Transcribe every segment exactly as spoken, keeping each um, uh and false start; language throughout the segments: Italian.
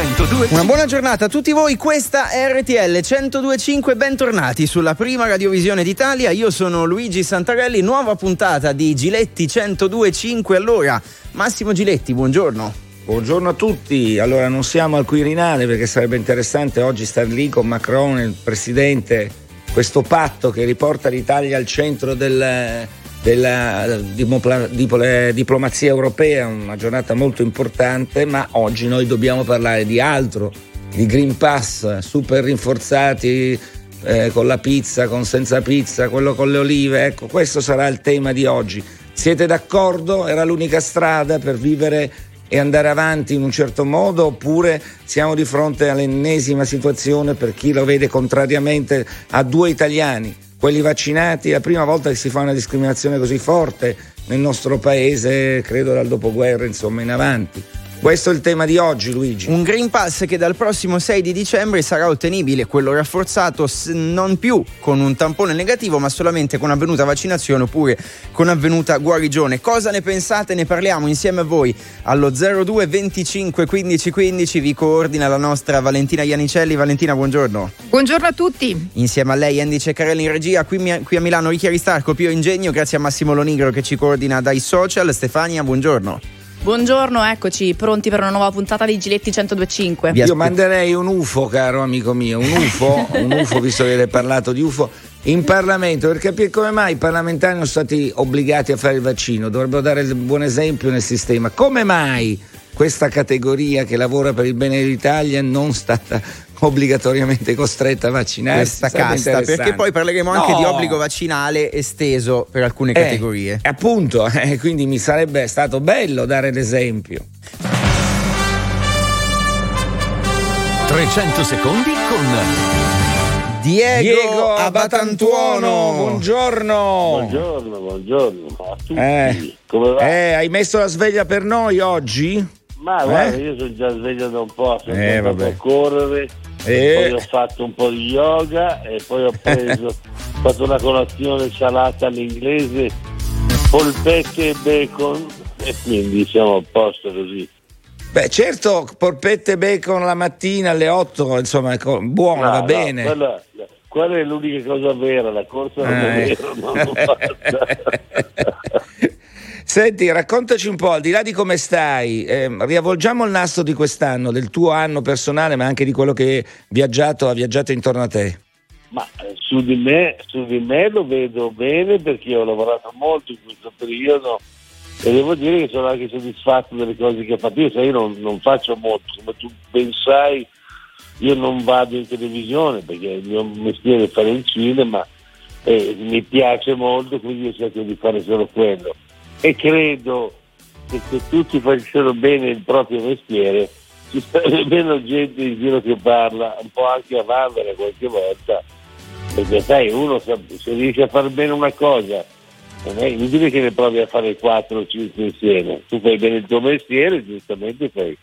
centodue. Una buona giornata a tutti voi, questa è R T L centodue e cinque, bentornati sulla prima radiovisione d'Italia. Io sono Luigi Santarelli, nuova puntata di Giletti centodue e cinque. Allora, Massimo Giletti, buongiorno. Buongiorno a tutti. Allora, non siamo al Quirinale perché sarebbe interessante oggi star lì con Macron, il presidente, questo patto che riporta l'Italia al centro del, della diplomazia europea, una giornata molto importante, ma oggi noi dobbiamo parlare di altro, di Green Pass, super rinforzati, eh, con la pizza, con senza pizza, quello con le olive, ecco, questo sarà il tema di oggi. Siete d'accordo? Era l'unica strada per vivere e andare avanti in un certo modo, oppure siamo di fronte all'ennesima situazione, per chi lo vede contrariamente, a due italiani, quelli vaccinati? È la prima volta che si fa una discriminazione così forte nel nostro paese, credo dal dopoguerra insomma in avanti. Questo è il tema di oggi, Luigi. Un Green Pass che dal prossimo sei di dicembre sarà ottenibile, quello rafforzato, non più con un tampone negativo, ma solamente con avvenuta vaccinazione oppure con avvenuta guarigione. Cosa ne pensate? Ne parliamo insieme a voi allo zero due venticinque quindici quindici. Vi coordina la nostra Valentina Iannicelli. Valentina, buongiorno. Buongiorno a tutti. Insieme a lei Andy Carelli in regia, qui, qui a Milano Ricchia Pio Ingegno, grazie a Massimo Lonigro che ci coordina dai social. Stefania, buongiorno. Buongiorno, eccoci, pronti per una nuova puntata di Giletti centodue e cinque. Io manderei un U F O, caro amico mio, un U F O, un U F O, visto che avete parlato di U F O, in Parlamento, per capire come mai i parlamentari non sono stati obbligati a fare il vaccino, dovrebbero dare il buon esempio nel sistema. Come mai questa categoria che lavora per il bene dell'Italia non è stata obbligatoriamente costretta a vaccinarsi? Questa casta, perché poi parleremo anche no. di obbligo vaccinale esteso per alcune eh, categorie. Appunto, eh, quindi mi sarebbe stato bello dare l'esempio. trecento secondi con Diego, Diego Abatantuono, buongiorno. Buongiorno, buongiorno a tutti. Eh, Come va? Eh, hai messo la sveglia per noi oggi? Ma eh? guarda, io sono già sveglio da un po', sono eh, andato vabbè. a correre, eh. poi ho fatto un po' di yoga e poi ho preso, ho fatto una colazione salata all'inglese, polpette e bacon, e quindi siamo a posto così. Beh, certo, polpette e bacon la mattina alle otto, insomma, buono, no, va no, bene. Quella, quella è l'unica cosa vera, la corsa non eh. è vera, non l'ho fatta. Senti, raccontaci un po', al di là di come stai, eh, riavvolgiamo il nastro di quest'anno, del tuo anno personale, ma anche di quello che viaggiato, ha viaggiato intorno a te. Ma eh, su di me, su di me lo vedo bene, perché ho lavorato molto in questo periodo e devo dire che sono anche soddisfatto delle cose che ho fatto. Io, sai, io non, non faccio molto, come tu ben sai, io non vado in televisione perché il mio mestiere è fare il cinema e mi piace molto, quindi io cerco di fare solo quello. E credo che se tutti facessero bene il proprio mestiere ci sarebbe meno gente in giro che parla, un po' anche a vanvera qualche volta, perché sai, uno se riesce a fare bene una cosa non è inutile che ne provi a fare quattro o cinque insieme. Tu fai bene il tuo mestiere, giustamente fai,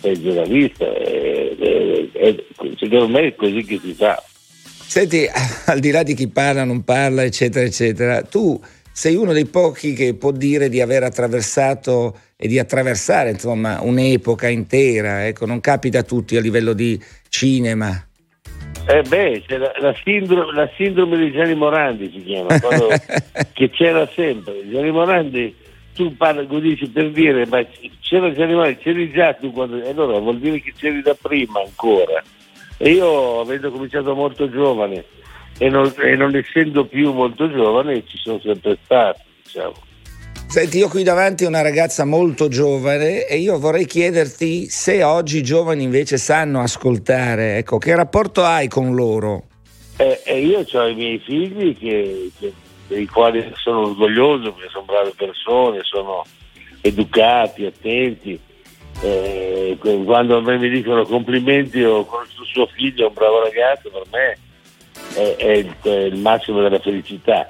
fai giornalista, e, e, e, secondo me è così che si fa. Senti, al di là di chi parla, non parla, eccetera eccetera, tu sei uno dei pochi che può dire di aver attraversato e di attraversare, insomma, un'epoca intera, ecco, non capita a tutti a livello di cinema. Eh beh, c'è la, la, sindrome, la sindrome di Gianni Morandi si chiama, quando, che c'era sempre. Gianni Morandi, tu parli, dici per dire, ma c'era Gianni Morandi, c'eri già tu quando... E allora vuol dire che c'eri da prima ancora. E io, avendo cominciato molto giovane, E non, e non essendo più molto giovane, ci sono sempre stati, diciamo. Senti, io qui davanti a una ragazza molto giovane e io vorrei chiederti se oggi i giovani invece sanno ascoltare, ecco, che rapporto hai con loro? Eh, eh, io ho i miei figli che, che, dei quali sono orgoglioso, perché sono brave persone, sono educati, attenti, eh, quando a me mi dicono complimenti, ho conosciuto suo figlio, è un bravo ragazzo, per me È, è, il, è il massimo della felicità.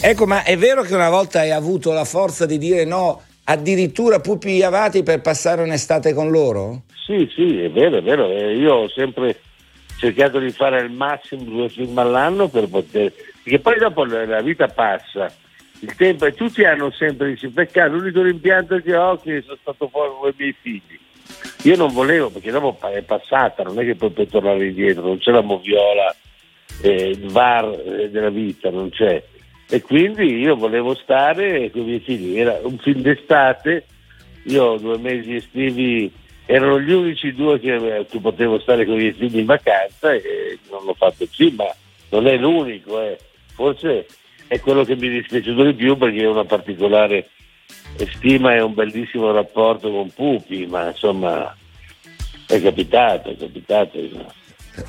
Ecco, ma è vero che una volta hai avuto la forza di dire no addirittura Pupi Avati per passare un'estate con loro? Sì, sì, è vero, è vero. Io ho sempre cercato di fare al massimo due film all'anno per poter, perché poi dopo la vita passa, il tempo, e tutti hanno sempre, dice, peccato, l'unico rimpianto che ho è che sono stato fuori con i miei figli. Io non volevo, perché dopo è passata, non è che poi puoi tornare indietro, non c'è la moviola, eh, il var eh, della vita non c'è, e quindi io volevo stare con i miei figli. Era un film d'estate, io due mesi estivi erano gli unici due che eh, tu potevo stare con i miei figli in vacanza, e non l'ho fatto più, ma non è l'unico, eh. Forse è quello che mi è dispiaciuto di più, perché ho una particolare stima e un bellissimo rapporto con Pupi, ma insomma è capitato, è capitato.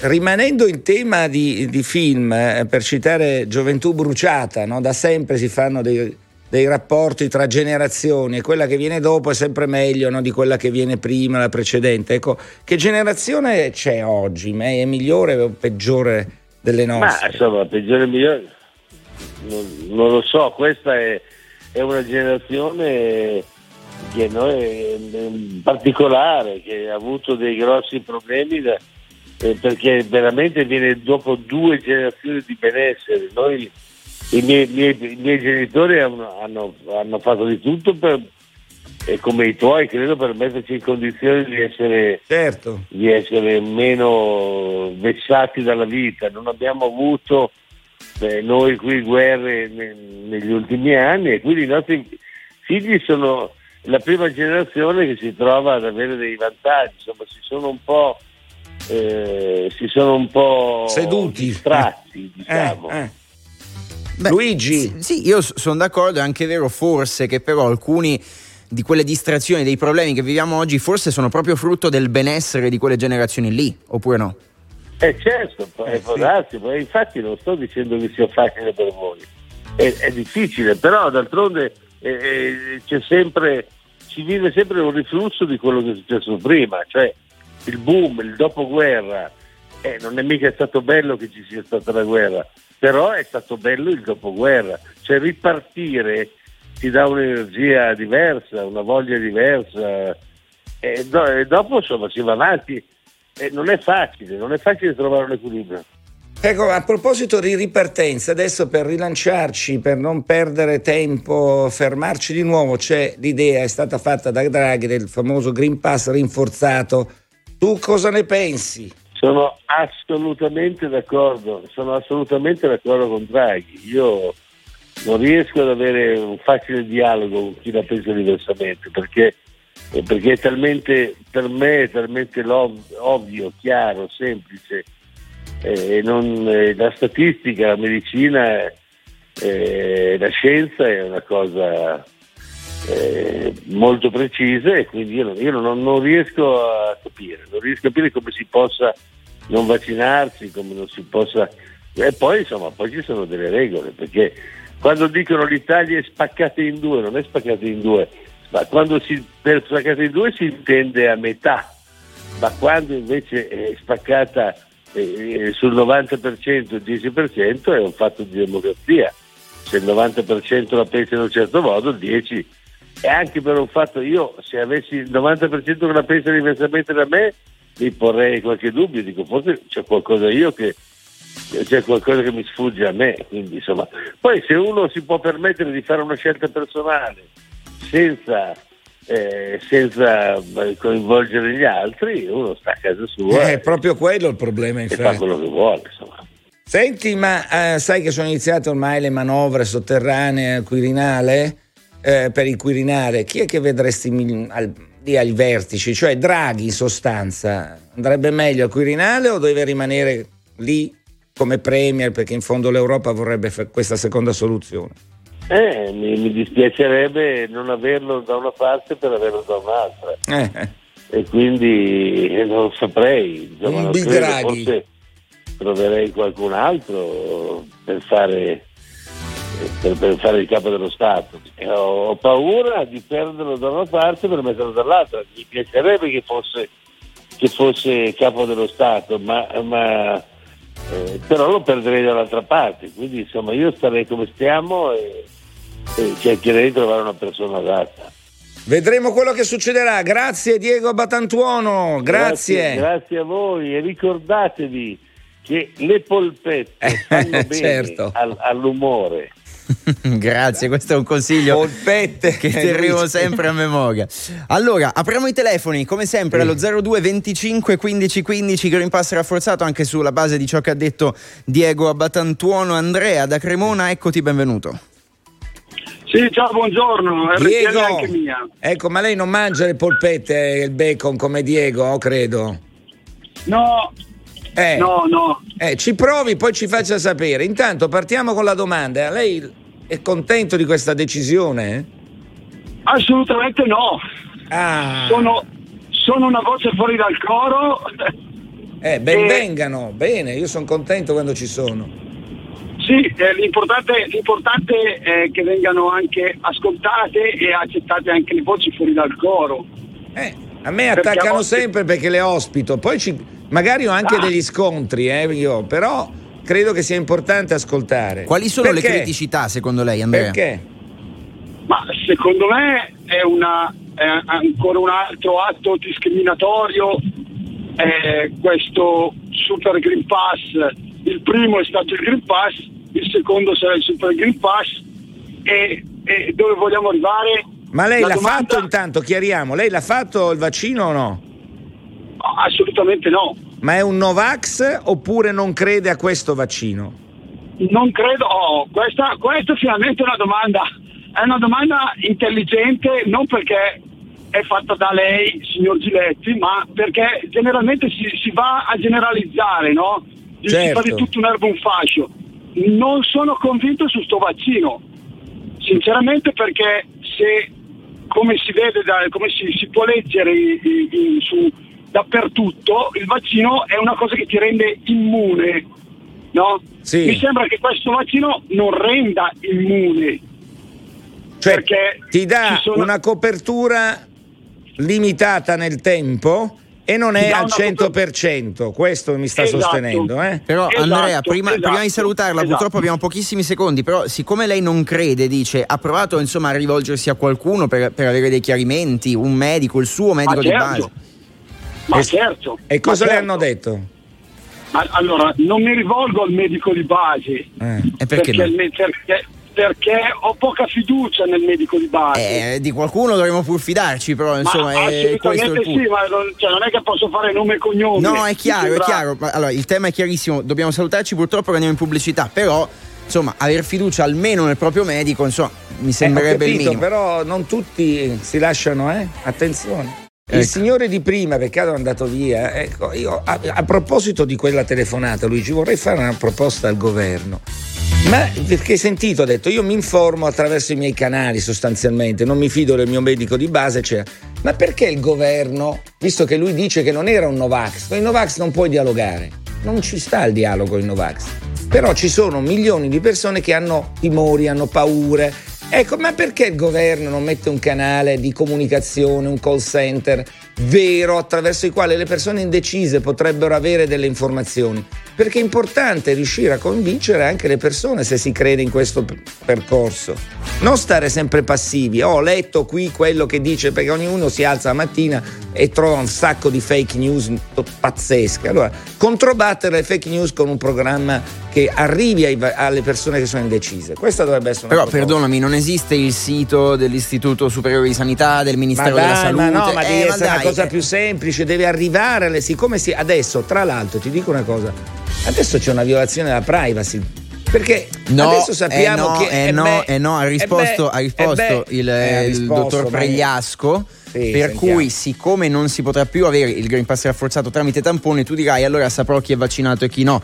Rimanendo in tema di, di film, eh, per citare Gioventù bruciata, no? Da sempre si fanno dei, dei rapporti tra generazioni, e quella che viene dopo è sempre meglio, no? Di quella che viene prima, la precedente. Ecco, che generazione c'è oggi? Ma è migliore o peggiore delle nostre? Ma insomma, peggiore o migliore non, non lo so, questa è è una generazione che noi, particolare, che ha avuto dei grossi problemi da, eh, perché veramente viene dopo due generazioni di benessere. Noi, i miei, miei, i miei genitori hanno, hanno, hanno fatto di tutto per, eh, come i tuoi credo, per metterci in condizione di essere, certo, di essere meno vessati dalla vita. Non abbiamo avuto Beh, noi qui guerre ne, negli ultimi anni, e quindi i nostri figli sono la prima generazione che si trova ad avere dei vantaggi. Insomma, si sono un po' eh, si sono un po' seduti, distratti, diciamo. Eh, eh. Beh, Luigi, sì, sì, io sono d'accordo. È anche vero, forse, che però alcuni di quelle distrazioni, dei problemi che viviamo oggi, forse sono proprio frutto del benessere di quelle generazioni lì, oppure no? Eh certo, eh, può darsi, sì. Infatti non sto dicendo che sia facile per voi, è, è difficile, però d'altronde è, è, c'è sempre, si vive sempre un riflusso di quello che è successo prima, cioè il boom, il dopoguerra, eh, non è mica stato bello che ci sia stata la guerra, però è stato bello il dopoguerra, cioè ripartire ti dà un'energia diversa, una voglia diversa, e, do, e dopo insomma si va avanti. Eh, non è facile, non è facile trovare un equilibrio. Ecco, a proposito di ripartenza, adesso per rilanciarci, per non perdere tempo, fermarci di nuovo, c'è l'idea, è stata fatta da Draghi, del famoso Green Pass rinforzato. Tu cosa ne pensi? Sono assolutamente d'accordo, sono assolutamente d'accordo con Draghi. Io non riesco ad avere un facile dialogo con chi la pensa diversamente, perché perché è talmente, per me è talmente ovvio, chiaro, semplice, eh, non, eh, la statistica, la medicina, eh, la scienza è una cosa eh, molto precisa, e quindi io, io non, non riesco a capire non riesco a capire come si possa non vaccinarsi, come non si possa. E poi insomma poi ci sono delle regole, perché quando dicono l'Italia è spaccata in due, non è spaccata in due. Ma quando si per spaccata in due si intende a metà, ma quando invece è spaccata eh, sul novanta per cento, il dieci per cento è un fatto di democrazia. Se il novanta per cento la pensa in un certo modo, il dieci per cento è anche per un fatto. Io, se avessi il novanta per cento che la pensa diversamente da me, mi porrei qualche dubbio, dico forse c'è qualcosa io che c'è qualcosa che mi sfugge a me. Quindi insomma, poi se uno si può permettere di fare una scelta personale senza eh, senza coinvolgere gli altri, uno sta a casa sua. È eh, proprio quello il problema, infatti. E fa quello che vuole, insomma. Senti, ma eh, sai che sono iniziate ormai le manovre sotterranee al Quirinale, eh, per il Quirinale. Chi è che vedresti lì al, ai vertici? Cioè Draghi, in sostanza, andrebbe meglio al Quirinale o deve rimanere lì come premier, perché in fondo l'Europa vorrebbe questa seconda soluzione? Eh, mi, mi dispiacerebbe non averlo da una parte per averlo da un'altra, eh. E quindi eh, non saprei, insomma, non credo, forse troverei qualcun altro per fare, per, per fare il capo dello Stato. Ho, ho paura di perderlo da una parte per metterlo dall'altra. Mi piacerebbe che fosse, che fosse capo dello Stato, ma, ma eh, però lo perderei dall'altra parte, quindi insomma io starei come stiamo e cercherei di trovare una persona adatta. Vedremo quello che succederà. Grazie Diego Abatantuono. Grazie. Grazie, grazie a voi, e ricordatevi che le polpette fanno bene, certo, al, all'umore. Grazie, questo è un consiglio Polpette. Che ti arrivo sempre a memoria. Allora, apriamo i telefoni come sempre allo zero due venticinque quindici quindici. Green Pass rafforzato anche sulla base di ciò che ha detto Diego Abatantuono. Andrea da Cremona, eccoti, benvenuto. Sì, ciao, buongiorno. Diego, anche mia. Ecco, ma lei non mangia le polpette e il bacon come Diego, credo. No. Eh, no, no. Eh, ci provi, poi ci faccia sapere. Intanto partiamo con la domanda. Lei è contento di questa decisione? Assolutamente no. Ah. Sono, sono una voce fuori dal coro. Eh, ben e... vengano, bene, io sono contento quando ci sono. Sì, eh, l'importante, l'importante è che vengano anche ascoltate e accettate anche le voci fuori dal coro. Eh, a me perché attaccano a volte... sempre perché le ospito, poi ci, magari ho anche ah. degli scontri, eh, io, però credo che sia importante ascoltare. Quali sono perché? le criticità secondo lei, Andrea? Perché? Ma secondo me è, una, è ancora un altro atto discriminatorio, eh, questo Super Green Pass. Il primo è stato il Green Pass, il secondo sarà il Super Green Pass e, e dove vogliamo arrivare? Ma lei la l'ha domanda... fatto intanto, chiariamo, lei l'ha fatto il vaccino o no? Assolutamente no. Ma è un Novax oppure non crede a questo vaccino? Non credo, oh, questa, questa finalmente è una domanda, è una domanda intelligente, non perché è fatta da lei, signor Giletti, ma perché generalmente si, si va a generalizzare, no? Certo. Di tutto un erbo un fascio. Non sono convinto su sto vaccino sinceramente, perché se come si vede da, come si, si può leggere in, in, su, dappertutto il vaccino è una cosa che ti rende immune, no? Sì. Mi sembra che questo vaccino non renda immune, cioè perché ti dà sono... una copertura limitata nel tempo e non è al cento per cento, questo mi sta esatto, sostenendo. Eh? Però esatto, Andrea, prima, esatto, prima di salutarla, esatto. Purtroppo abbiamo pochissimi secondi, però siccome lei non crede, dice, ha provato insomma a rivolgersi a qualcuno per, per avere dei chiarimenti, un medico, il suo medico ma di certo. base. Ma e, certo. E cosa ma le certo. hanno detto? Allora, non mi rivolgo al medico di base. Eh, e perché perché, no? perché perché ho poca fiducia nel medico di base. Eh, di qualcuno dovremmo pur fidarci, però insomma ma è questo il punto. Sì, ma non, cioè, non è che posso fare nome e cognome. No, è chiaro, è chiaro. Allora, il tema è chiarissimo, dobbiamo salutarci, purtroppo andiamo in pubblicità, però insomma, aver fiducia almeno nel proprio medico, insomma, mi sembrerebbe eh, capito, il minimo. Però non tutti si lasciano, eh? Attenzione. Ecco. Il signore di prima, peccato è andato via. Ecco, io a, a proposito di quella telefonata, Luigi, vorrei fare una proposta al governo. Ma perché sentito, ho detto, io mi informo attraverso i miei canali sostanzialmente, non mi fido del mio medico di base, cioè, ma perché il governo, visto che lui dice che non era un Novax, con i Novax non puoi dialogare, non ci sta il dialogo con i Novax, però ci sono milioni di persone che hanno timori, hanno paure, ecco, ma perché il governo non mette un canale di comunicazione, un call center vero attraverso il quale le persone indecise potrebbero avere delle informazioni? Perché è importante riuscire a convincere anche le persone se si crede in questo percorso. Non stare sempre passivi. Ho letto qui quello che dice, perché ognuno si alza la mattina e trova un sacco di fake news pazzesche. Allora, controbattere le fake news con un programma che arrivi ai, alle persone che sono indecise. Questa dovrebbe essere una Però, proposta. Perdonami, non esiste il sito dell'Istituto Superiore di Sanità, del Ministero ma dai, della Salute? Ma no, ma eh, deve ma essere dai, una cosa eh. più semplice, deve arrivare alle, siccome si, adesso, tra l'altro, ti dico una cosa. Adesso c'è una violazione della privacy, perché no, adesso sappiamo eh no, che eh, eh, no, beh, eh no, ha risposto, eh beh, ha risposto eh beh, il, eh, ha risposto, il dottor Pregliasco, sì, per sentiamo. Cui siccome non si potrà più avere il Green Pass rafforzato tramite tampone, tu dirai allora saprò chi è vaccinato e chi no.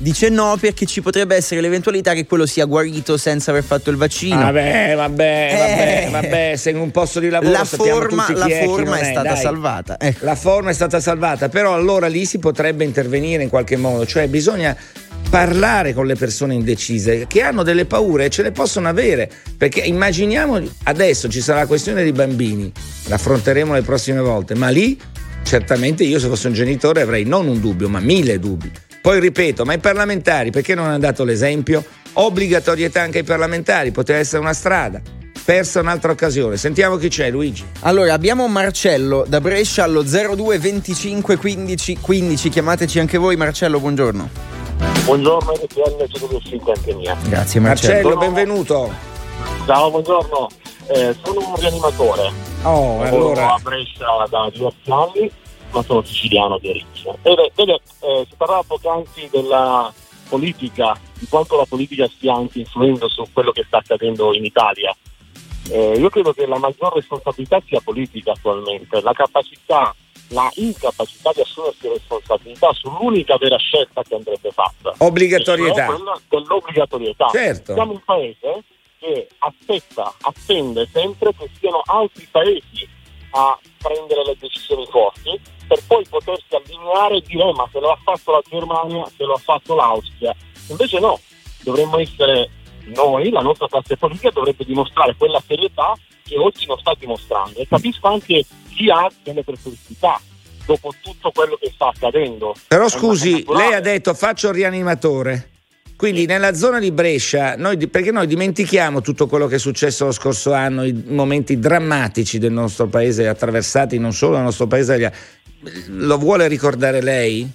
Dice no perché ci potrebbe essere l'eventualità che quello sia guarito senza aver fatto il vaccino. Vabbè, vabbè, vabbè, eh. vabbè, se in un posto di lavoro la forma, tutti la chi forma è, chi è, è stata dai. salvata. Ecco. La forma è stata salvata, però allora lì si potrebbe intervenire in qualche modo, cioè bisogna parlare con le persone indecise che hanno delle paure e ce le possono avere, perché immaginiamo adesso ci sarà la questione dei bambini, l'affronteremo le prossime volte, ma lì certamente io se fossi un genitore avrei non un dubbio, ma mille dubbi. Poi ripeto, ma i parlamentari perché non hanno dato l'esempio? Obbligatorietà anche ai parlamentari, poteva essere una strada. Persa un'altra occasione. Sentiamo chi c'è, Luigi. Allora, abbiamo Marcello da Brescia allo zero due venticinque quindici quindici. Chiamateci anche voi, Marcello, buongiorno. Buongiorno R T L centodue e cinque anche mia. Grazie Marcello, Marcello, benvenuto. Ciao, buongiorno. Eh, sono un rianimatore. Oh, allora. A Brescia da diciotto anni, ma sono siciliano di origine. Vede, vede eh, si parlava poc'anzi della politica, di quanto la politica stia anche influendo su quello che sta accadendo in Italia. Eh, io credo che la maggior responsabilità sia politica attualmente, la capacità, la incapacità di assumersi responsabilità sull'unica vera scelta che andrebbe fatta. Obbligatorietà. Quella dell'obbligatorietà. Certo. Siamo un paese che aspetta, attende sempre che siano altri paesi a prendere le decisioni forti per poi potersi allineare e dire ma se lo ha fatto la Germania, se lo ha fatto l'Austria. Invece no, dovremmo essere noi, la nostra classe politica dovrebbe dimostrare quella serietà che oggi non sta dimostrando, e capisco anche chi ha delle perplessità dopo tutto quello che sta accadendo. Però scusi, lei ha detto faccio il rianimatore, quindi sì. Nella zona di Brescia noi, perché noi dimentichiamo tutto quello che è successo lo scorso anno, i momenti drammatici del nostro paese, attraversati non solo dal nostro paese, lo vuole ricordare lei?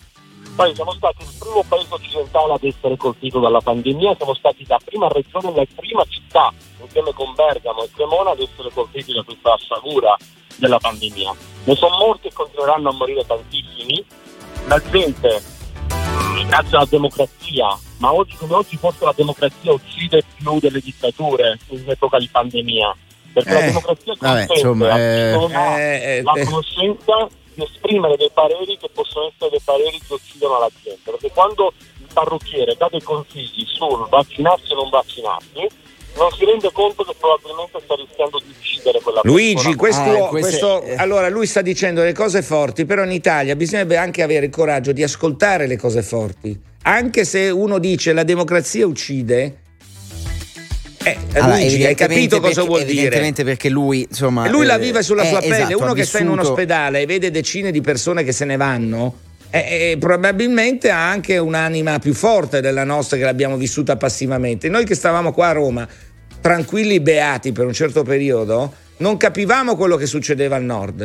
Poi siamo stati il primo paese occidentale ad essere colpito dalla pandemia, siamo stati la prima regione, la prima città, insieme con Bergamo e Cremona, ad essere colpiti da questa sciagura della pandemia. Ne sono morti e continueranno a morire tantissimi. La gente caccia la democrazia, ma oggi come oggi forse la democrazia uccide più delle dittature in epoca di pandemia, perché eh, la democrazia vabbè, consente insomma, eh, persona, eh, eh, la conoscenza di esprimere dei pareri che possono essere dei pareri che uccidono la gente, perché quando il parrucchiere dà dei consigli sul vaccinarsi e non vaccinarsi non si rende conto che probabilmente sta rischiando di uccidere quella Luigi, persona. Luigi, questo, ah, questo, questo allora lui sta dicendo le cose forti, però in Italia bisognerebbe anche avere il coraggio di ascoltare le cose forti, anche se uno dice la democrazia uccide. Eh, allora, Luigi, hai capito cosa perché, vuol dire? Evidentemente perché lui, insomma, lui la vive sulla eh, sua pelle. Esatto, uno che vissuto... sta in un ospedale e vede decine di persone che se ne vanno, eh, eh, probabilmente ha anche un'anima più forte della nostra, che l'abbiamo vissuta passivamente. Noi che stavamo qua a Roma, tranquilli, beati per un certo periodo, non capivamo quello che succedeva al nord.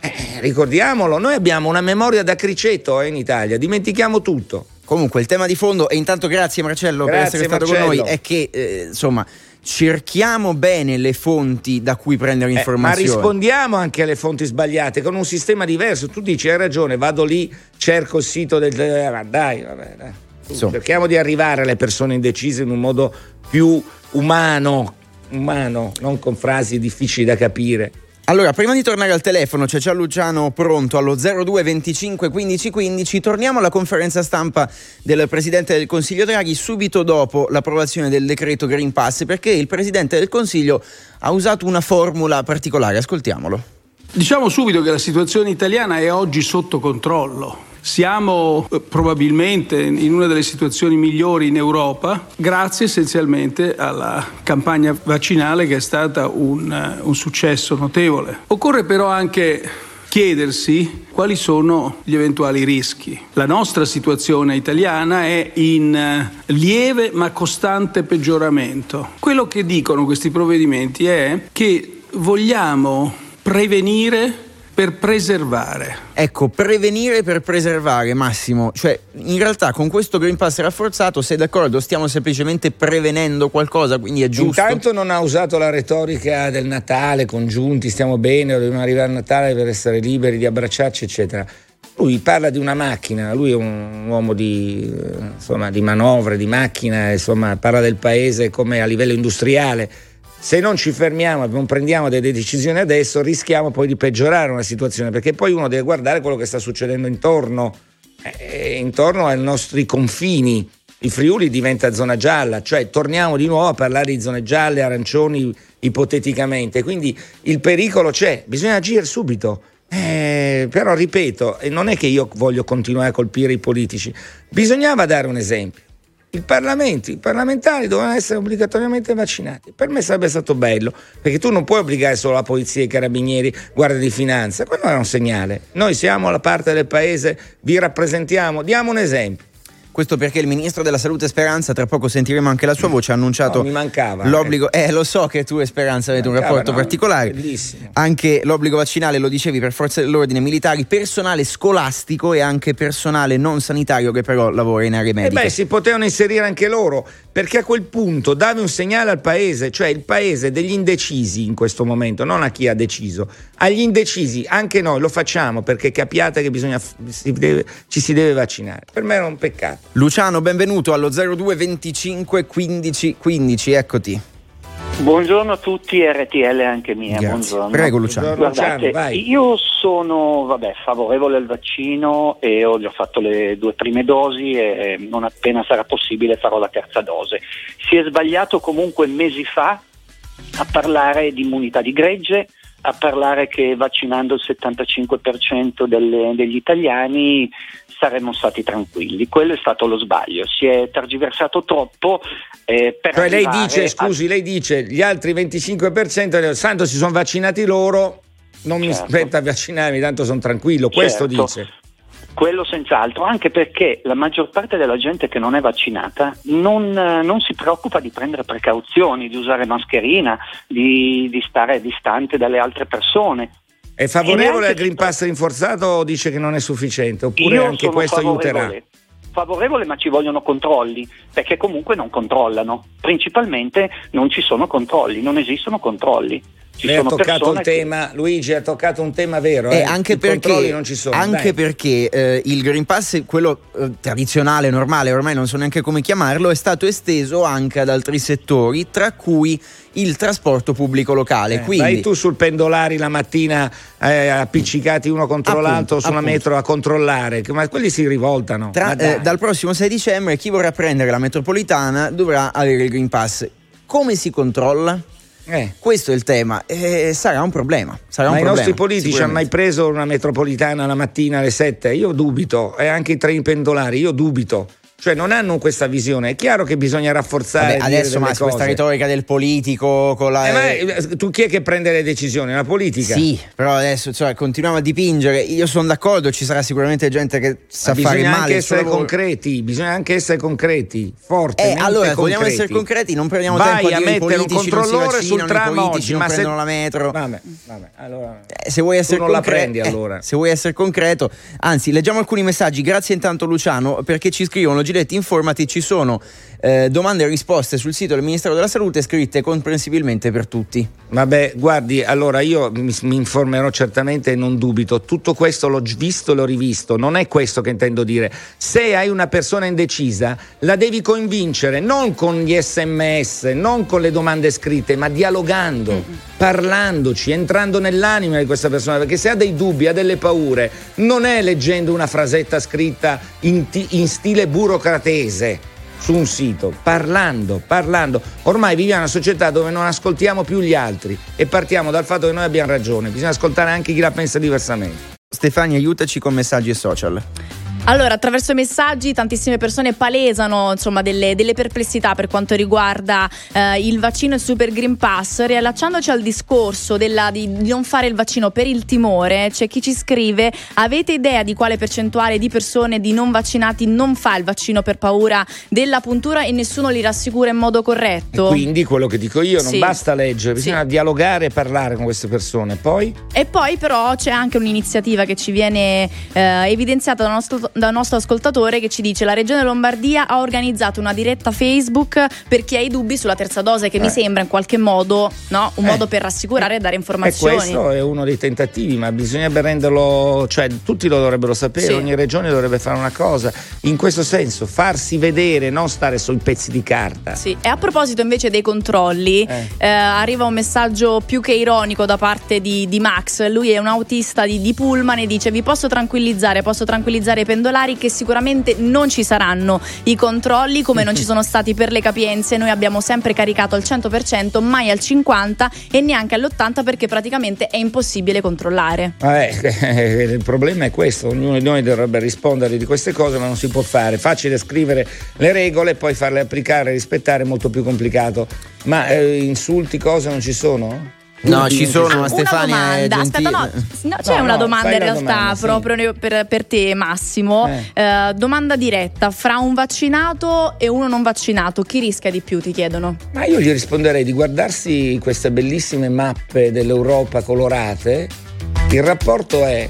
Eh, ricordiamolo, noi abbiamo una memoria da criceto eh, in Italia, dimentichiamo tutto. Comunque il tema di fondo, e intanto grazie Marcello grazie, per essere stato Marcello. Con noi, è che eh, insomma cerchiamo bene le fonti da cui prendere informazioni. Eh, ma rispondiamo anche alle fonti sbagliate con un sistema diverso. Tu dici hai ragione, vado lì, cerco il sito del... Eh, dai, vabbè, dai. Insomma. Cerchiamo di arrivare alle persone indecise in un modo più umano, umano, non con frasi difficili da capire. Allora, prima di tornare al telefono, c'è già Luciano pronto allo zero due venticinque quindici quindici. Torniamo alla conferenza stampa del Presidente del Consiglio Draghi subito dopo l'approvazione del decreto Green Pass, perché il Presidente del Consiglio ha usato una formula particolare. Ascoltiamolo. Diciamo subito che la situazione italiana è oggi sotto controllo. Siamo eh, probabilmente in una delle situazioni migliori in Europa, grazie essenzialmente alla campagna vaccinale che è stata un, un successo notevole. Occorre però anche chiedersi quali sono gli eventuali rischi. La nostra situazione italiana è in lieve ma costante peggioramento. Quello che dicono questi provvedimenti è che vogliamo prevenire per preservare. Ecco, prevenire per preservare, Massimo. Cioè, in realtà con questo Green Pass rafforzato, sei d'accordo, stiamo semplicemente prevenendo qualcosa, quindi è giusto. Intanto non ha usato la retorica del Natale, congiunti, stiamo bene, dobbiamo arrivare a Natale per essere liberi di abbracciarci, eccetera. Lui parla di una macchina, lui è un uomo di, insomma, di manovre, di macchina, insomma, parla del paese come a livello industriale. Se non ci fermiamo e non prendiamo delle decisioni adesso, rischiamo poi di peggiorare una situazione, perché poi uno deve guardare quello che sta succedendo intorno, eh, intorno ai nostri confini. Il Friuli diventa zona gialla, cioè torniamo di nuovo a parlare di zone gialle, arancioni, ipoteticamente. Quindi il pericolo c'è, bisogna agire subito. Eh, però ripeto, non è che io voglio continuare a colpire i politici, bisognava dare un esempio. Il Parlamento, i parlamentari dovevano essere obbligatoriamente vaccinati. Per me sarebbe stato bello, perché tu non puoi obbligare solo la polizia, i carabinieri, guardia di finanza. Quello era un segnale. Noi siamo la parte del paese, vi rappresentiamo, diamo un esempio. Questo perché il ministro della Salute Speranza, tra poco sentiremo anche la sua voce, ha annunciato no, mi mancava, l'obbligo. Eh. eh, lo so che tu e Speranza avete mancava, un rapporto no, particolare. Bellissimo. Anche l'obbligo vaccinale, lo dicevi, per forze dell'ordine, militari, personale scolastico e anche personale non sanitario che però lavora in aree mediche. E beh, si potevano inserire anche loro, perché a quel punto davi un segnale al paese, cioè il paese degli indecisi in questo momento, non a chi ha deciso, agli indecisi, anche noi lo facciamo perché capiate che bisogna si deve, ci si deve vaccinare. Per me era un peccato. Luciano, benvenuto allo zero due venticinque quindici quindici, eccoti. Buongiorno a tutti, R T L anche mia. Grazie. Buongiorno. Prego Luciano. Guardate, Luciano, io sono vabbè, favorevole al vaccino e ho già fatto le due prime dosi e non appena sarà possibile farò la terza dose. Si è sbagliato comunque mesi fa a parlare di immunità di gregge, a parlare che vaccinando il settantacinque per cento delle, degli italiani saremmo stati tranquilli. Quello è stato lo sbaglio, si è tergiversato troppo. Eh, per cioè lei dice, scusi, a... lei dice gli altri venticinque per cento santo si sono vaccinati loro, non certo. Mi aspetta a vaccinarmi, tanto sono tranquillo, certo. Questo dice. Quello senz'altro, anche perché la maggior parte della gente che non è vaccinata non, non si preoccupa di prendere precauzioni, di usare mascherina, di, di stare distante dalle altre persone. È favorevole al Green Pass rinforzato o dice che non è sufficiente? Oppure anche questo favorevole. Aiuterà? Favorevole, ma ci vogliono controlli, perché comunque non controllano. Principalmente non ci sono controlli, non esistono controlli. Ci Lei sono ha toccato un tema, che... Luigi ha toccato un tema vero, eh, eh, anche i perché, controlli non ci sono. Anche dai. perché eh, il Green Pass, quello eh, tradizionale, normale, ormai non so neanche come chiamarlo, è stato esteso anche ad altri settori, tra cui il trasporto pubblico locale. Eh, Quindi, vai tu sul pendolari la mattina eh, appiccicati uno contro appunto, l'altro sulla appunto. metro a controllare, ma quelli si rivoltano. Tra, eh, dal prossimo sei dicembre chi vorrà prendere la metropolitana dovrà avere il Green Pass. Come si controlla? Eh. Questo è il tema, eh, sarà un problema. Sarà Ma un i problema, nostri politici hanno mai preso una metropolitana la mattina alle sette? Io dubito, e anche i treni pendolari, io dubito. Cioè non hanno questa visione. È chiaro che bisogna rafforzare. Vabbè, adesso ma questa retorica del politico con la... eh, ma è, tu chi è che prende le decisioni? La politica? Sì, però adesso cioè, continuiamo a dipingere. Io sono d'accordo, ci sarà sicuramente gente che sa fare male. Bisogna anche essere concreti, bisogna anche essere concreti, fortemente eh, allora, concreti. Vogliamo essere concreti, non prendiamo Vai tempo a dire i politici non si vaccinano, sul tram i politici oggi, non prendono se... la metro. Vabbè, vabbè, allora eh, se vuoi essere tu non concre- la prendi allora. Eh, se vuoi essere concreto, anzi, leggiamo alcuni messaggi. Grazie intanto Luciano, perché ci scrivono: Giletti, informati, ci sono eh, domande e risposte sul sito del Ministero della Salute scritte comprensibilmente per tutti. Vabbè, guardi, allora io mi, mi informerò certamente e non dubito. Tutto questo l'ho visto e l'ho rivisto. Non è questo che intendo dire. Se hai una persona indecisa, la devi convincere non con gli sms, non con le domande scritte, ma dialogando, mm-hmm. parlandoci, entrando nell'anima di questa persona, perché se ha dei dubbi, ha delle paure, non è leggendo una frasetta scritta in, t- in stile burocratico burocratese su un sito, parlando, parlando. Ormai viviamo in una società dove non ascoltiamo più gli altri e partiamo dal fatto che noi abbiamo ragione, bisogna ascoltare anche chi la pensa diversamente. Stefania, aiutaci con messaggi e social. Allora, attraverso i messaggi tantissime persone palesano insomma delle, delle perplessità per quanto riguarda eh, il vaccino e il Super Green Pass. Riallacciandoci al discorso della, di non fare il vaccino per il timore, c'è chi ci scrive: avete idea di quale percentuale di persone di non vaccinati non fa il vaccino per paura della puntura e nessuno li rassicura in modo corretto? E quindi quello che dico io, non sì. basta leggere, bisogna sì. dialogare e parlare con queste persone. Poi? E poi però c'è anche un'iniziativa che ci viene eh, evidenziata dal nostro da un nostro ascoltatore che ci dice: la regione Lombardia ha organizzato una diretta Facebook per chi ha i dubbi sulla terza dose, che eh. mi sembra in qualche modo no, un eh. modo per rassicurare eh. e dare informazioni. E questo è uno dei tentativi, ma bisognerebbe renderlo, cioè tutti lo dovrebbero sapere, sì. ogni regione dovrebbe fare una cosa in questo senso, farsi vedere, non stare sui pezzi di carta. Sì. E a proposito invece dei controlli eh. Eh, arriva un messaggio più che ironico da parte di, di Max. Lui è un autista di, di Pullman e dice: vi posso tranquillizzare, posso tranquillizzare i pendolari che sicuramente non ci saranno i controlli, come non ci sono stati per le capienze. Noi abbiamo sempre caricato al cento per cento, mai al cinquanta e neanche all'ottanta, perché praticamente è impossibile controllare. Eh, il problema è questo, ognuno di noi dovrebbe rispondere di queste cose, ma non si può fare. Facile scrivere le regole e poi farle applicare e rispettare è molto più complicato. Ma eh, insulti, cose non ci sono? No, ci sono, ma Stefania è gentile. Aspetta, no, no c'è no, una no, domanda in realtà domanda, sì. proprio per, per te, Massimo. Eh. Eh, domanda diretta: fra un vaccinato e uno non vaccinato, chi rischia di più, ti chiedono? Ma io gli risponderei di guardarsi queste bellissime mappe dell'Europa colorate. Il rapporto è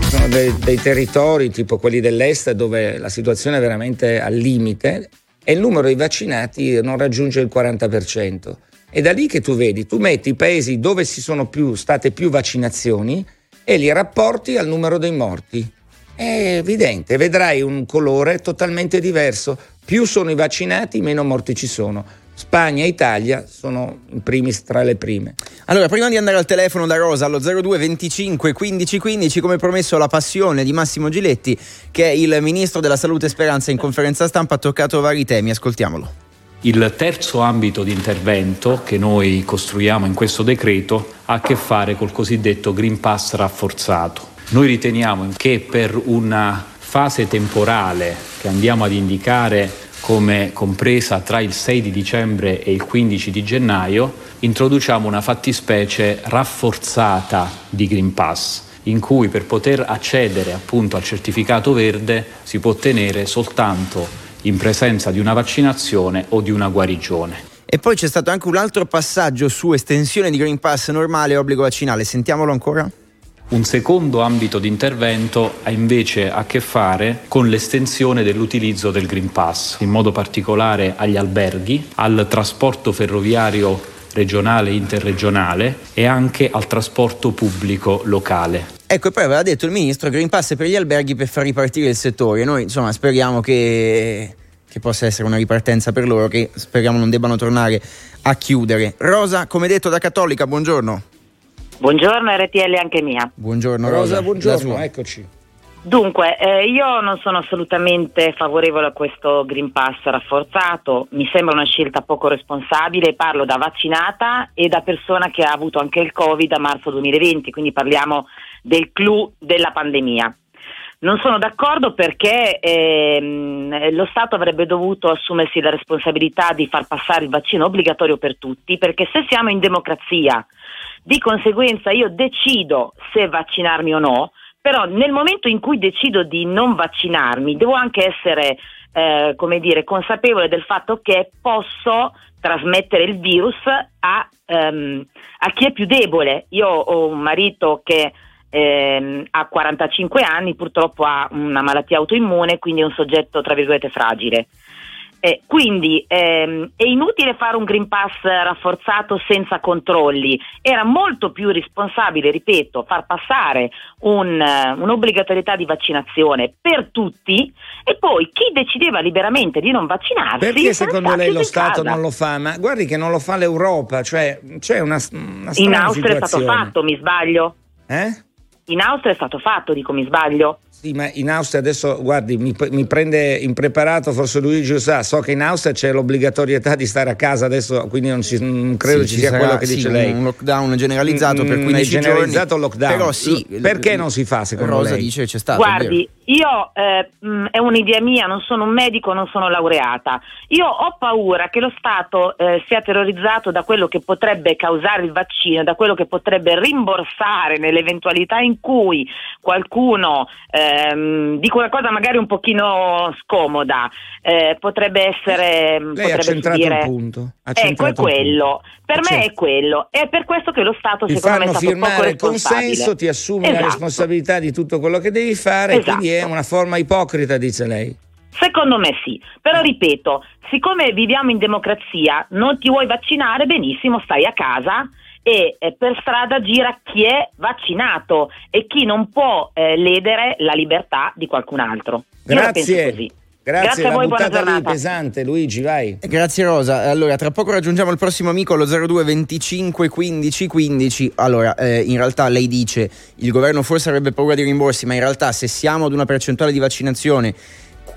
sono dei, dei territori tipo quelli dell'est dove la situazione è veramente al limite e il numero dei vaccinati non raggiunge il quaranta per cento. È da lì che tu vedi, tu metti i paesi dove ci sono più state più vaccinazioni e li rapporti al numero dei morti. È evidente, vedrai un colore totalmente diverso. Più sono i vaccinati, meno morti ci sono. Spagna e Italia sono in primis tra le prime. Allora, prima di andare al telefono da Rosa allo zero due venticinque quindici quindici, come promesso, la passione di Massimo Giletti, che è il ministro della Salute Speranza, in conferenza stampa ha toccato vari temi. Ascoltiamolo. Il terzo ambito di intervento che noi costruiamo in questo decreto ha a che fare col cosiddetto Green Pass rafforzato. Noi riteniamo che per una fase temporale che andiamo ad indicare come compresa tra il sei di dicembre e il quindici di gennaio, introduciamo una fattispecie rafforzata di Green Pass, in cui per poter accedere appunto al certificato verde si può ottenere soltanto in presenza di una vaccinazione o di una guarigione. E poi c'è stato anche un altro passaggio su estensione di Green Pass normale e obbligo vaccinale, sentiamolo ancora. Un secondo ambito di intervento ha invece a che fare con l'estensione dell'utilizzo del Green Pass, in modo particolare agli alberghi, al trasporto ferroviario regionale e interregionale e anche al trasporto pubblico locale. Ecco, e poi aveva detto il ministro che Green Pass è per gli alberghi per far ripartire il settore. Noi insomma speriamo che, che possa essere una ripartenza per loro, che speriamo non debbano tornare a chiudere. Rosa, come detto da Cattolica, buongiorno. Buongiorno, R T L anche mia. Buongiorno Rosa, Rosa buongiorno, eccoci. Dunque, eh, io non sono assolutamente favorevole a questo Green Pass rafforzato, mi sembra una scelta poco responsabile, parlo da vaccinata e da persona che ha avuto anche il Covid a marzo duemilaventi, quindi parliamo del clou della pandemia. Non sono d'accordo perché ehm, lo Stato avrebbe dovuto assumersi la responsabilità di far passare il vaccino obbligatorio per tutti, perché se siamo in democrazia, di conseguenza io decido se vaccinarmi o no, però nel momento in cui decido di non vaccinarmi devo anche essere eh, come dire, consapevole del fatto che posso trasmettere il virus a, ehm, a chi è più debole. Io ho un marito che Eh, ha quarantacinque anni, purtroppo ha una malattia autoimmune, quindi è un soggetto tra virgolette fragile. Eh, quindi ehm, è inutile fare un Green Pass rafforzato senza controlli, era molto più responsabile, ripeto, far passare un, uh, un'obbligatorietà di vaccinazione per tutti e poi chi decideva liberamente di non vaccinarsi. Perché secondo lei lo Stato casa. non lo fa? Ma guardi che non lo fa l'Europa, cioè c'è una, una in Austria situazione. È stato fatto, mi sbaglio? Eh? In Austria è stato fatto, dico mi sbaglio? Sì, ma in Austria adesso, guardi, mi, mi prende impreparato, forse Luigi lo sa, so che in Austria c'è l'obbligatorietà di stare a casa adesso, quindi non, ci, non credo sì, ci sia sarà, quello che sì, dice lei. Un lockdown generalizzato mm, per quindici giorni. Generalizzato lockdown. Però sì. Perché non si fa, secondo Rosa lei? Rosa dice c'è stato. Guardi, io, eh, è un'idea mia, non sono un medico, non sono laureata. Io ho paura che lo Stato eh, sia terrorizzato da quello che potrebbe causare il vaccino, da quello che potrebbe rimborsare nell'eventualità in cui qualcuno... Eh, dico una cosa magari un pochino scomoda, eh, potrebbe essere lei potrebbe ha centrato un punto ha centrato ecco è quello per certo. me è quello è per questo che lo Stato ti secondo me è stato poco responsabile, ti fanno firmare il consenso, ti assumi esatto. la responsabilità di tutto quello che devi fare esatto. quindi è una forma ipocrita, dice lei. Secondo me sì, però ripeto, siccome viviamo in democrazia, non ti vuoi vaccinare, benissimo, stai a casa e per strada gira chi è vaccinato e chi non può eh, ledere la libertà di qualcun altro. Grazie. Così. Grazie, Grazie a voi, buona giornata. Pesante, Luigi, vai. Grazie Rosa. Allora, tra poco raggiungiamo il prossimo amico allo zero due venticinque quindici quindici. Allora, eh, in realtà lei dice il governo forse avrebbe paura di rimborsi, ma in realtà se siamo ad una percentuale di vaccinazione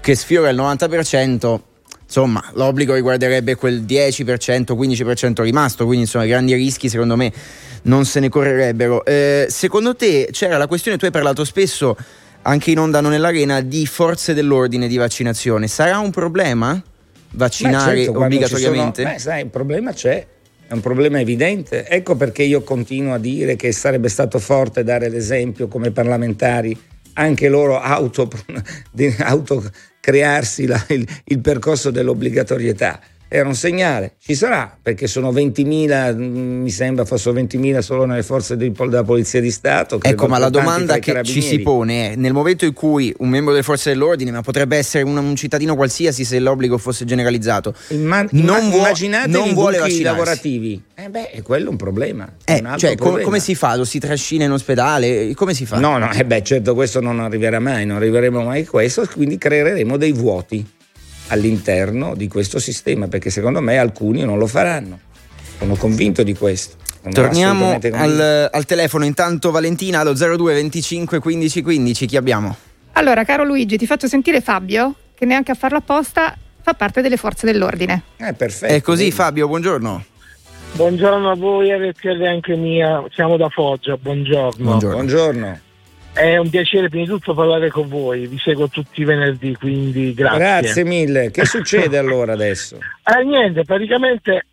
che sfiora il novanta per cento, insomma, l'obbligo riguarderebbe quel dieci per cento, quindici per cento rimasto, quindi insomma grandi rischi secondo me non se ne correrebbero. Eh, secondo te c'era la questione, tu hai parlato spesso anche in onda non nell'arena, di forze dell'ordine di vaccinazione. Sarà un problema vaccinare beh, certo, obbligatoriamente? Sono, beh, sai, il problema c'è. È un problema evidente. Ecco perché io continuo a dire che sarebbe stato forte dare l'esempio come parlamentari, anche loro auto, auto crearsi la, il, il percorso dell'obbligatorietà. Era un segnale, ci sarà, perché sono ventimila, mi sembra fossero ventimila solo nelle forze di, della Polizia di Stato. Ecco, ma la domanda che ci si pone è, nel momento in cui un membro delle forze dell'ordine, ma potrebbe essere un, un cittadino qualsiasi se l'obbligo fosse generalizzato, Imma- non, vuo- non vuole vaccinarsi. Lavorativi. Eh beh, è quello un problema. È eh, un altro cioè, problema. Com- come si fa? Lo si trascina in ospedale? Come si fa? No, no, eh beh, certo questo non arriverà mai, non arriveremo mai a questo, quindi creeremo dei vuoti all'interno di questo sistema, perché secondo me alcuni non lo faranno. Sono convinto di questo. Sono Torniamo al, al telefono intanto. Valentina allo zero due venticinque quindici quindici, chi abbiamo? Allora, caro Luigi, ti faccio sentire Fabio, che neanche a farlo apposta fa parte delle forze dell'ordine. Eh, perfetto. È così, Fabio, buongiorno. Buongiorno a voi, R T L anche mia, siamo da Foggia, buongiorno. Buongiorno. Buongiorno. È un piacere prima di tutto parlare con voi, vi seguo tutti i venerdì, quindi grazie. Grazie mille. Che succede allora adesso? Eh niente, praticamente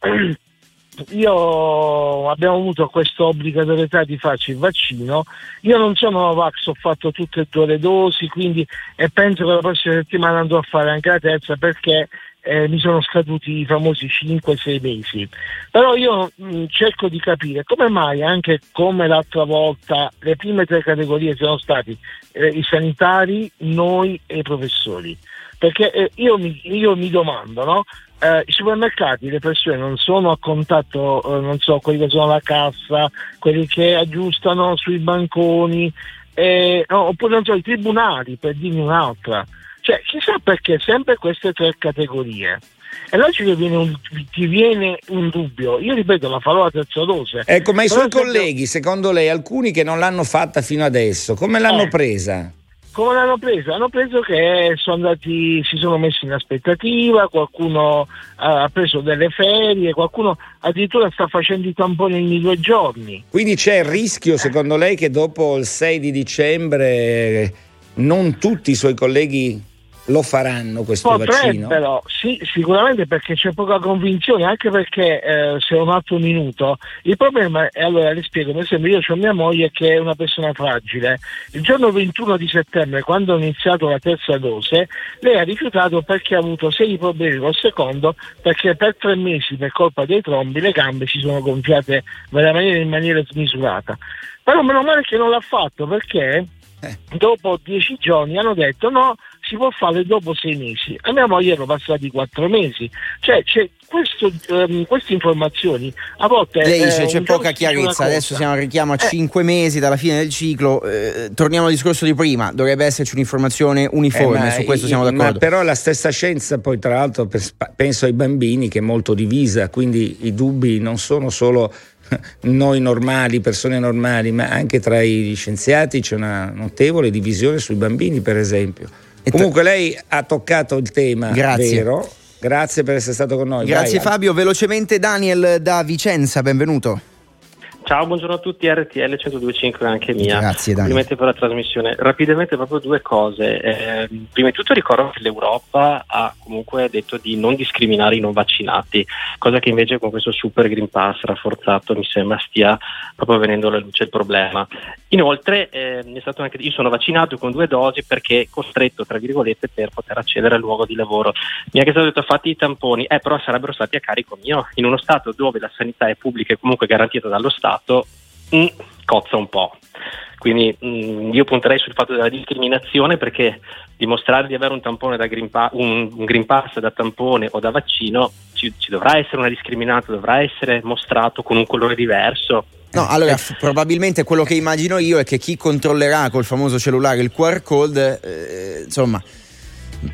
io abbiamo avuto questa obbligatorietà di farci il vaccino. Io non sono Novax, ho fatto tutte e due le dosi, quindi e penso che la prossima settimana andrò a fare anche la terza, perché eh, mi sono scaduti i famosi cinque sei mesi. Però io mh, cerco di capire come mai, anche come l'altra volta, le prime tre categorie sono stati eh, i sanitari, noi e i professori. Perché eh, io, mi, io mi domando, no? Eh, i supermercati, le persone non sono a contatto, eh, non so, quelli che sono alla cassa, quelli che aggiustano sui banconi, eh, no, oppure non so, i tribunali, per dirne un'altra. Cioè, chissà perché sempre queste tre categorie. E là ci viene un, ti viene un dubbio. Io ripeto, la farò la terza dose. Ecco, ma i suoi colleghi, secondo lei, alcuni che non l'hanno fatta fino adesso, come l'hanno eh. presa? Come l'hanno presa? Hanno preso che sono andati, si sono messi in aspettativa, qualcuno ha preso delle ferie, qualcuno addirittura sta facendo i tamponi ogni due giorni. Quindi c'è il rischio, secondo lei, che dopo il sei di dicembre non tutti i suoi colleghi lo faranno questo vaccino? Potrebbero, sì, sicuramente, perché c'è poca convinzione, anche perché eh, se ho un altro minuto, il problema è, allora le spiego, per esempio io ho mia moglie che è una persona fragile, il giorno ventuno di settembre, quando ho iniziato la terza dose, lei ha rifiutato perché ha avuto sei problemi col secondo, perché per tre mesi per colpa dei trombi le gambe si sono gonfiate veramente in maniera smisurata. Però meno male che non l'ha fatto, perché eh. dopo dieci giorni hanno detto no, si può fare dopo sei mesi. A mia moglie erano passati quattro mesi. Cioè, c'è questo, ehm, queste informazioni a volte. Lei dice eh, c'è poca chiarezza. Adesso siamo al richiamo a eh. cinque mesi dalla fine del ciclo. Eh, torniamo al discorso di prima. Dovrebbe esserci un'informazione uniforme. Eh, su questo siamo d'accordo. Ma però la stessa scienza, poi tra l'altro, penso ai bambini, che è molto divisa. Quindi i dubbi non sono solo noi normali, persone normali, ma anche tra gli scienziati c'è una notevole divisione sui bambini, per esempio. Comunque lei ha toccato il tema, grazie. Vero? Grazie per essere stato con noi. Grazie. Vai, Fabio. Velocemente Daniel da Vicenza, benvenuto. Ciao, buongiorno a tutti, R T L centodue e cinque anche mia. Grazie, Daniel. Complimenti per la trasmissione. Rapidamente proprio due cose. Eh, prima di tutto ricordo che l'Europa ha comunque detto di non discriminare i non vaccinati, cosa che invece con questo super Green Pass rafforzato mi sembra stia proprio venendo alla luce il problema. Inoltre eh, è stato anche, io sono vaccinato con due dosi perché costretto, tra virgolette, per poter accedere al luogo di lavoro. Mi è anche stato detto fatti i tamponi, eh, però sarebbero stati a carico mio. In uno Stato dove la sanità è pubblica e comunque garantita dallo Stato, Mh, cozza un po', quindi mh, io punterei sul fatto della discriminazione, perché dimostrare di avere un tampone da green pa- un, un green pass da tampone o da vaccino ci, ci dovrà essere una discriminante, dovrà essere mostrato con un colore diverso. No, allora f- probabilmente quello che immagino io è che chi controllerà col famoso cellulare il Q R code eh, insomma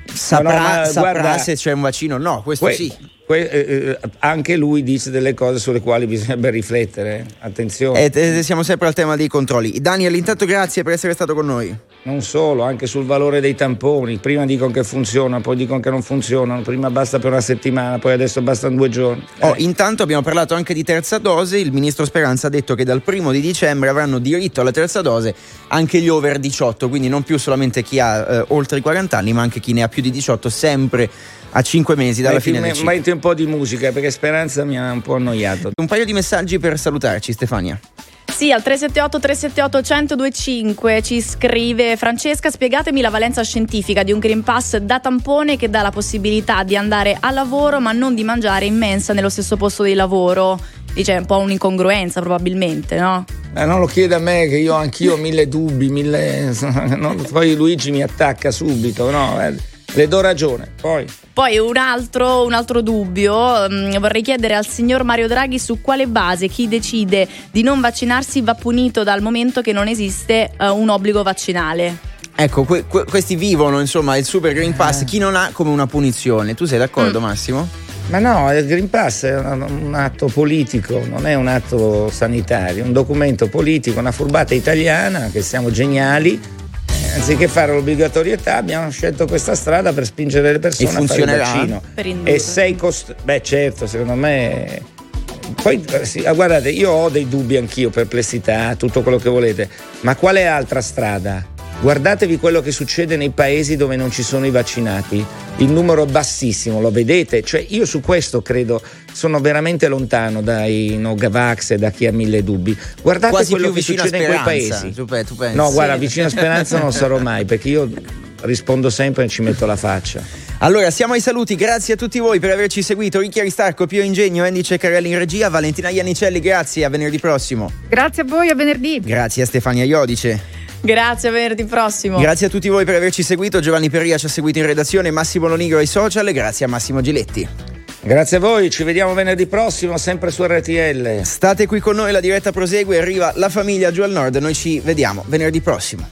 saprà, no, saprà guarda, se c'è un vaccino o no, questo que- sì Que- eh, anche lui dice delle cose sulle quali bisognerebbe riflettere. Attenzione, eh, siamo sempre al tema dei controlli. Daniel, intanto grazie per essere stato con noi. Non solo, anche sul valore dei tamponi. Prima dicono che funziona, poi dicono che non funzionano. Prima basta per una settimana, poi adesso bastano due giorni. eh. Oh, intanto abbiamo parlato anche di terza dose. Il ministro Speranza ha detto che dal primo di dicembre avranno diritto alla terza dose anche gli over diciotto, quindi non più solamente chi ha eh, oltre i quaranta anni, ma anche chi ne ha più di diciotto, sempre a cinque mesi dalla fine del ciclo. Metti un po' di musica perché Speranza mi ha un po' annoiato. Un paio di messaggi per salutarci, Stefania. Sì, al tre sette otto tre sette otto uno zero due cinque ci scrive Francesca: spiegatemi la valenza scientifica di un Green Pass da tampone che dà la possibilità di andare al lavoro ma non di mangiare in mensa nello stesso posto di lavoro. Dice un po' un'incongruenza probabilmente, no? Eh, non lo chiede a me che io anch'io ho mille dubbi, mille... No, poi Luigi mi attacca subito, no? Eh, le do ragione, poi... Poi un altro, un altro dubbio, mh, vorrei chiedere al signor Mario Draghi su quale base chi decide di non vaccinarsi va punito dal momento che non esiste uh, un obbligo vaccinale. Ecco, que- que- questi vivono insomma il Super Green Pass, eh. Chi non ha come una punizione. Tu sei d'accordo, mm. Massimo? Ma no, il Green Pass è un, un atto politico, non è un atto sanitario, un documento politico, una furbata italiana, che siamo geniali. Anziché fare l'obbligatorietà abbiamo scelto questa strada per spingere le persone a fare il vaccino. E sei cost... Beh certo, secondo me. Poi sì, guardate, io ho dei dubbi anch'io, perplessità, tutto quello che volete. Ma qual è altra strada? Guardatevi quello che succede nei paesi dove non ci sono i vaccinati. Il numero è bassissimo, lo vedete? Cioè io su questo credo, sono veramente lontano dai no Gavax e da chi ha mille dubbi. Guardate quasi quello che succede in quei paesi. Tu, tu pensi? No, guarda, vicino a Speranza non sarò mai, perché io rispondo sempre e ci metto la faccia. Allora, siamo ai saluti, grazie a tutti voi per averci seguito. Ricchia Ristarco, Pio Ingegno, Andy Carelli in regia, Valentina Iannicelli, grazie, a venerdì prossimo. Grazie a voi, a venerdì. Grazie a Stefania Iodice. Grazie, a venerdì prossimo. Grazie a tutti voi per averci seguito. Giovanni Peria ci ha seguito in redazione, Massimo Lonigro ai social, grazie a Massimo Giletti. Grazie a voi, ci vediamo venerdì prossimo sempre su R T L. State qui con noi, la diretta prosegue, arriva la famiglia giù al nord, noi ci vediamo venerdì prossimo.